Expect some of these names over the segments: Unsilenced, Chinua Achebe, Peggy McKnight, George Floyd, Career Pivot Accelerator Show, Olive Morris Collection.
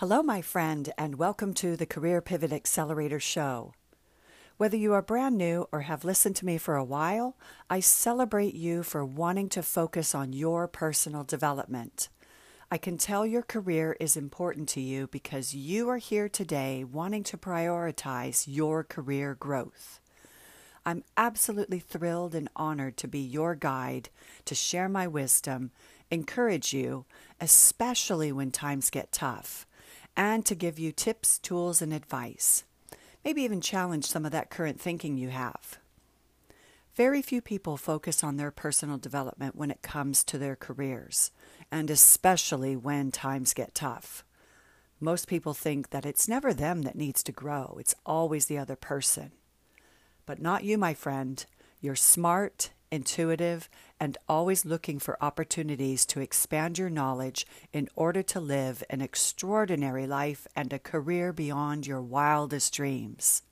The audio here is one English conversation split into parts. Hello, my friend, and welcome to the Career Pivot Accelerator Show. Whether you are brand new or have listened to me for a while, I celebrate you for wanting to focus on your personal development. I can tell your career is important to you because you are here today wanting to prioritize your career growth. I'm absolutely thrilled and honored to be your guide, to share my wisdom, encourage you, especially when times get tough, and to give you tips, tools, and advice. Maybe even challenge some of that current thinking you have. Very few people focus on their personal development when it comes to their careers, and especially when times get tough. Most people think that it's never them that needs to grow, it's always the other person. But not you, my friend. You're smart, intuitive, and always looking for opportunities to expand your knowledge in order to live an extraordinary life and a career beyond your wildest dreams.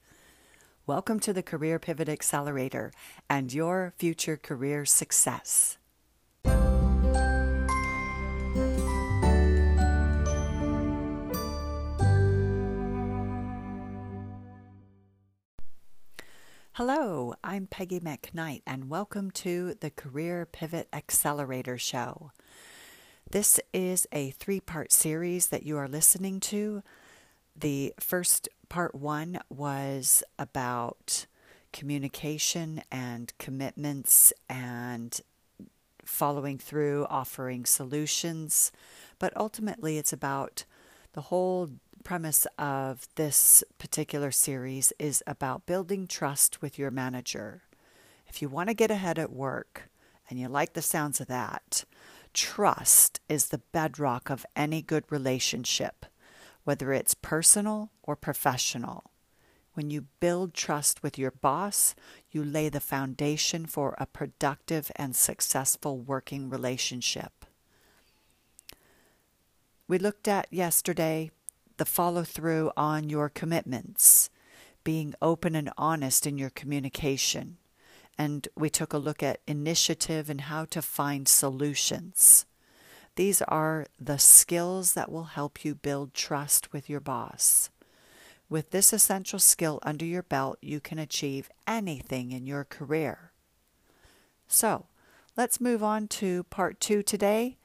Welcome to the Career Pivot Accelerator and your future career success. Hello, I'm Peggy McKnight, and welcome to the Career Pivot Accelerator Show. This is a three-part series that you are listening to. The first part one was about communication and commitments and following through, offering solutions, but ultimately it's about the whole premise of this particular series is about building trust with your manager. If you want to get ahead at work and you like the sounds of that, trust is the bedrock of any good relationship, whether it's personal or professional. When you build trust with your boss, you lay the foundation for a productive and successful working relationship. We looked at yesterday the follow-through on your commitments, being open and honest in your communication. And we took a look at initiative and how to find solutions. These are the skills that will help you build trust with your boss. With this essential skill under your belt, you can achieve anything in your career. So, let's move on to part two today,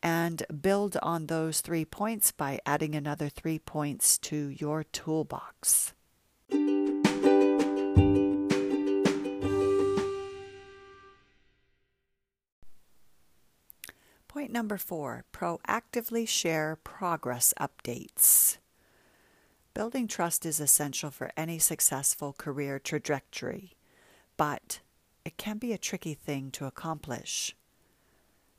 and build on those 3 points by adding another 3 points to your toolbox. Point number 4, proactively share progress updates. Building trust is essential for any successful career trajectory, but it can be a tricky thing to accomplish.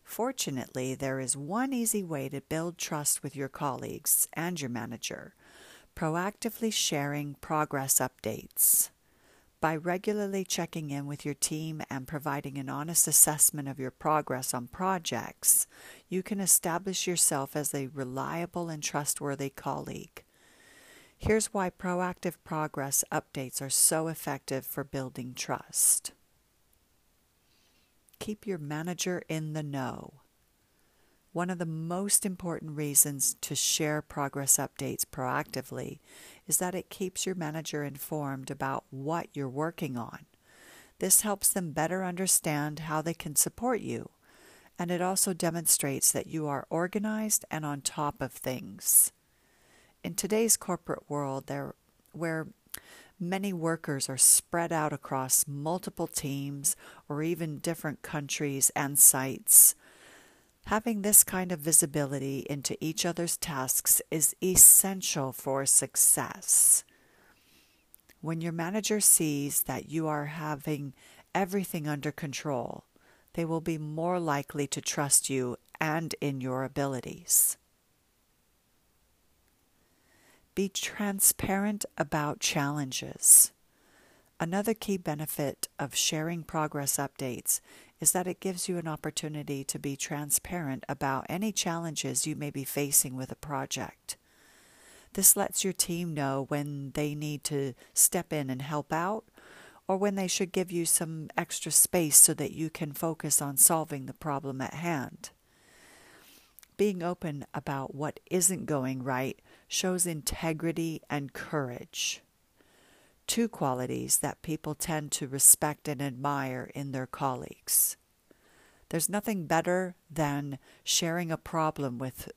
Fortunately, there is one easy way to build trust with your colleagues and your manager: proactively sharing progress updates. By regularly checking in with your team and providing an honest assessment of your progress on projects, you can establish yourself as a reliable and trustworthy colleague. Here's why proactive progress updates are so effective for building trust. Keep your manager in the know. One of the most important reasons to share progress updates proactively is that it keeps your manager informed about what you're working on. This helps them better understand how they can support you, and it also demonstrates that you are organized and on top of things. In today's corporate world, where many workers are spread out across multiple teams or even different countries and sites, having this kind of visibility into each other's tasks is essential for success. When your manager sees that you are having everything under control, they will be more likely to trust you and in your abilities. Be transparent about challenges. Another key benefit of sharing progress updates is that it gives you an opportunity to be transparent about any challenges you may be facing with a project. This lets your team know when they need to step in and help out, or when they should give you some extra space so that you can focus on solving the problem at hand. Being open about what isn't going right shows integrity and courage, two qualities that people tend to respect and admire in their colleagues. There's nothing better than sharing a problem with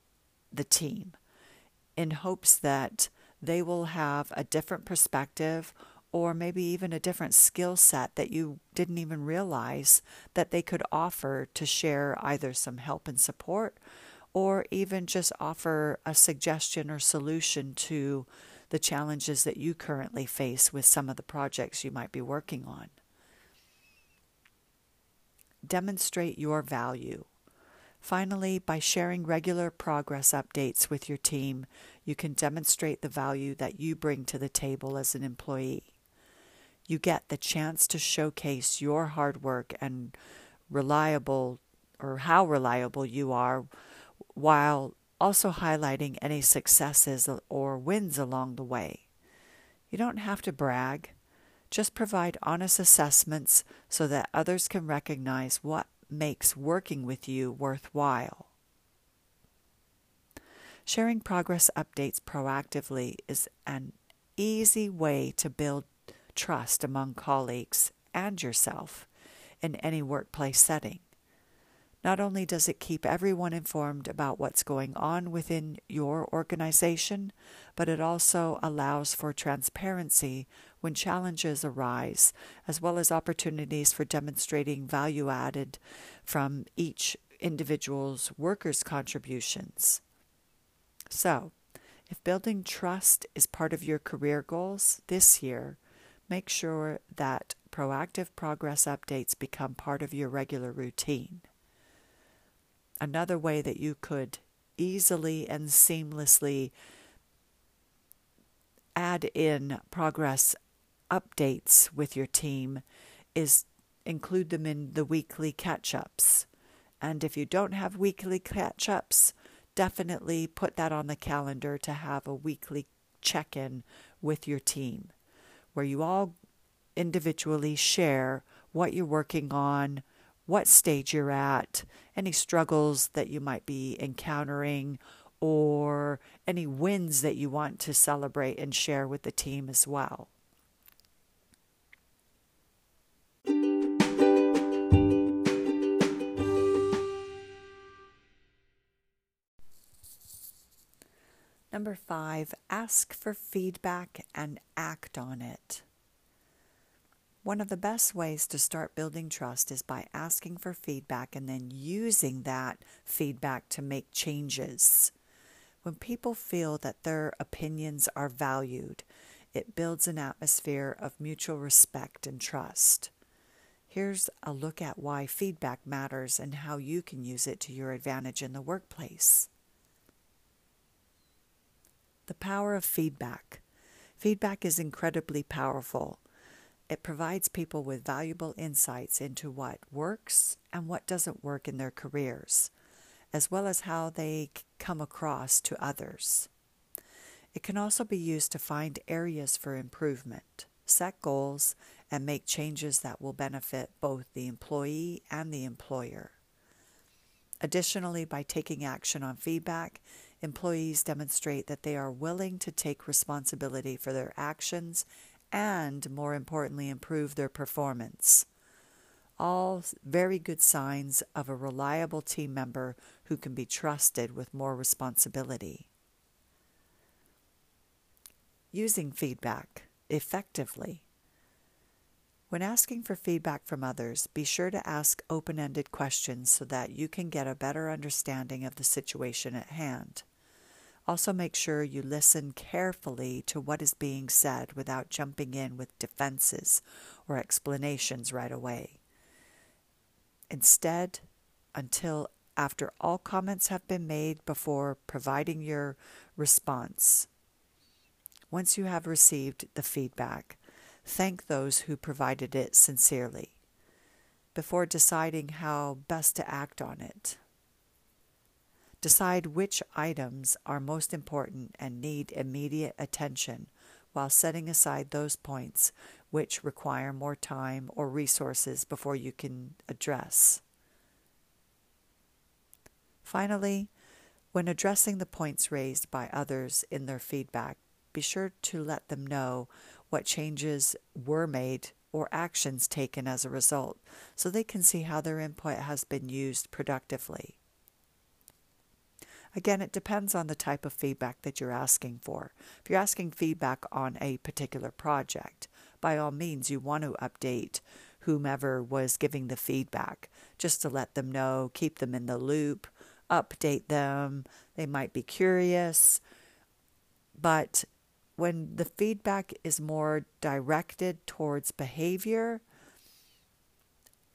the team in hopes that they will have a different perspective or maybe even a different skill set that you didn't even realize that they could offer to share either some help and support or even just offer a suggestion or solution to the challenges that you currently face with some of the projects you might be working on. Demonstrate your value. Finally, by sharing regular progress updates with your team, you can demonstrate the value that you bring to the table as an employee. You get the chance to showcase your hard work and how reliable you are while also highlighting any successes or wins along the way. You don't have to brag. Just provide honest assessments so that others can recognize what makes working with you worthwhile. Sharing progress updates proactively is an easy way to build trust among colleagues and yourself in any workplace setting. Not only does it keep everyone informed about what's going on within your organization, but it also allows for transparency when challenges arise, as well as opportunities for demonstrating value added from each individual's workers' contributions. So, if building trust is part of your career goals this year, make sure that proactive progress updates become part of your regular routine. Another way that you could easily and seamlessly add in progress updates with your team is include them in the weekly catch-ups. And if you don't have weekly catch-ups, definitely put that on the calendar to have a weekly check-in with your team, where you all individually share what you're working on, what stage you're at, any struggles that you might be encountering, or any wins that you want to celebrate and share with the team as well. Number 5, ask for feedback and act on it. One of the best ways to start building trust is by asking for feedback and then using that feedback to make changes. When people feel that their opinions are valued, it builds an atmosphere of mutual respect and trust. Here's a look at why feedback matters and how you can use it to your advantage in the workplace. The power of feedback. Feedback is incredibly powerful. It provides people with valuable insights into what works and what doesn't work in their careers, as well as how they come across to others. It can also be used to find areas for improvement, set goals, and make changes that will benefit both the employee and the employer. Additionally, by taking action on feedback, employees demonstrate that they are willing to take responsibility for their actions and, more importantly, improve their performance. All very good signs of a reliable team member who can be trusted with more responsibility. Using feedback effectively. When asking for feedback from others, be sure to ask open-ended questions so that you can get a better understanding of the situation at hand. Also, make sure you listen carefully to what is being said without jumping in with defenses or explanations right away. Instead, until after all comments have been made before providing your response. Once you have received the feedback, thank those who provided it sincerely before deciding how best to act on it. Decide which items are most important and need immediate attention while setting aside those points which require more time or resources before you can address. Finally, When addressing the points raised by others in their feedback, be sure to let them know what changes were made or actions taken as a result, so they can see how their input has been used productively. Again, it depends on the type of feedback that you're asking for. If you're asking feedback on a particular project, by all means, you want to update whomever was giving the feedback, just to let them know, keep them in the loop, update them. They might be curious. But when the feedback is more directed towards behavior,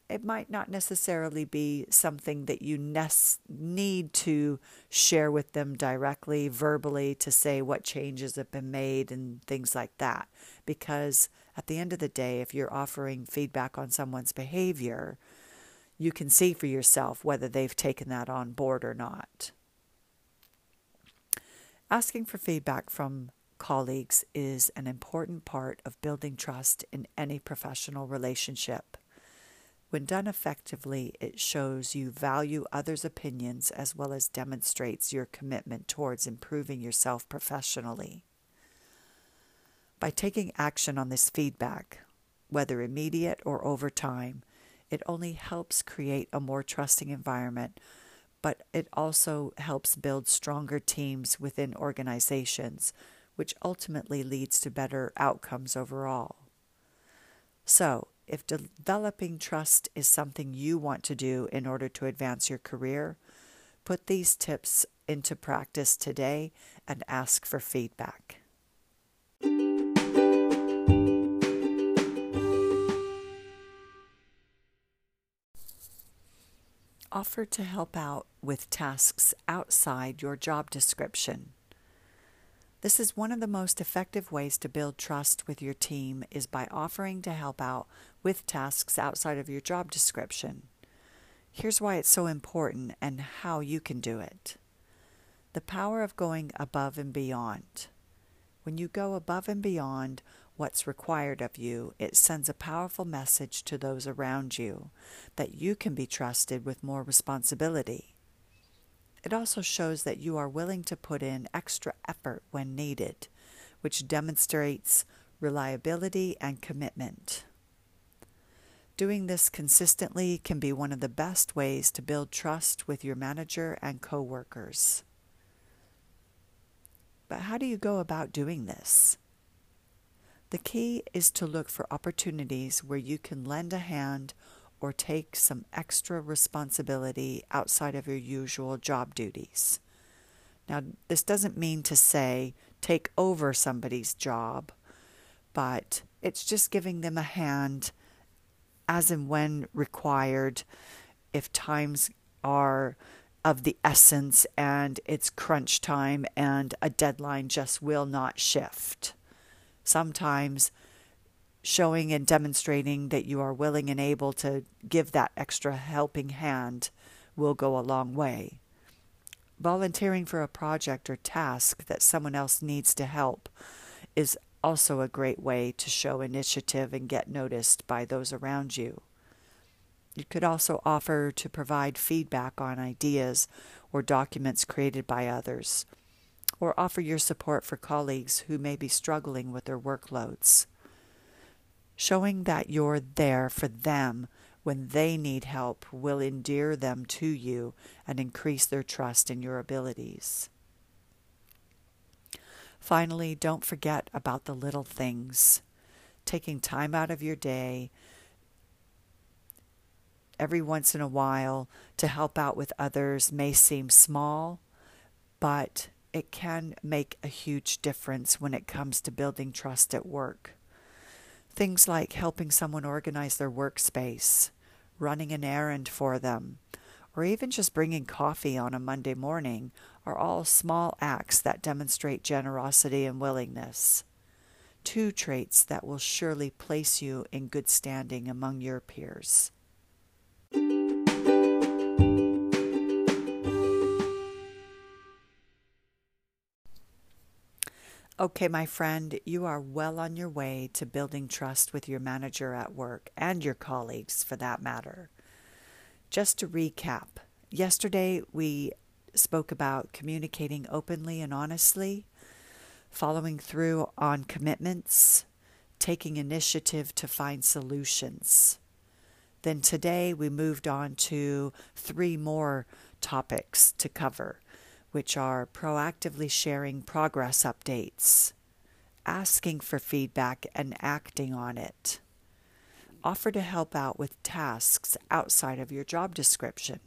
it might not necessarily be something that you need to share with them directly, verbally, to say what changes have been made and things like that. Because at the end of the day, if you're offering feedback on someone's behavior, you can see for yourself whether they've taken that on board or not. Asking for feedback from colleagues is an important part of building trust in any professional relationship. When done effectively, it shows you value others' opinions as well as demonstrates your commitment towards improving yourself professionally. By taking action on this feedback, whether immediate or over time, it only helps create a more trusting environment, but it also helps build stronger teams within organizations, which ultimately leads to better outcomes overall. So, if developing trust is something you want to do in order to advance your career, put these tips into practice today and ask for feedback. Offer to help out with tasks outside your job description. This is one of the most effective ways to build trust with your team, is by offering to help out with tasks outside of your job description. Here's why it's so important and how you can do it. The power of going above and beyond. When you go above and beyond what's required of you, it sends a powerful message to those around you that you can be trusted with more responsibility. It also shows that you are willing to put in extra effort when needed, which demonstrates reliability and commitment. Doing this consistently can be one of the best ways to build trust with your manager and coworkers. But how do you go about doing this? The key is to look for opportunities where you can lend a hand or take some extra responsibility outside of your usual job duties. Now, this doesn't mean to say take over somebody's job, but it's just giving them a hand as and when required, if times are of the essence and it's crunch time and a deadline just will not shift. Sometimes showing and demonstrating that you are willing and able to give that extra helping hand will go a long way. Volunteering for a project or task that someone else needs to help is also a great way to show initiative and get noticed by those around you. You could also offer to provide feedback on ideas or documents created by others, or offer your support for colleagues who may be struggling with their workloads. Showing that you're there for them when they need help will endear them to you and increase their trust in your abilities. Finally, don't forget about the little things. Taking time out of your day every once in a while to help out with others may seem small, but it can make a huge difference when it comes to building trust at work. Things like helping someone organize their workspace, running an errand for them, or even just bringing coffee on a Monday morning are all small acts that demonstrate generosity and willingness. Two traits that will surely place you in good standing among your peers. Okay, my friend, you are well on your way to building trust with your manager at work, and your colleagues for that matter. Just to recap, yesterday we spoke about communicating openly and honestly, following through on commitments, taking initiative to find solutions. Then today we moved on to 3 more topics to cover, which are proactively sharing progress updates, asking for feedback and acting on it, offer to help out with tasks outside of your job description.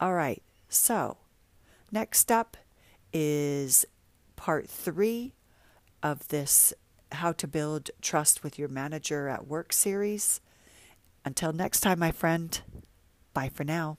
All right, so next up is part 3 of this How to Build Trust with Your Manager at Work series. Until next time, my friend, bye for now.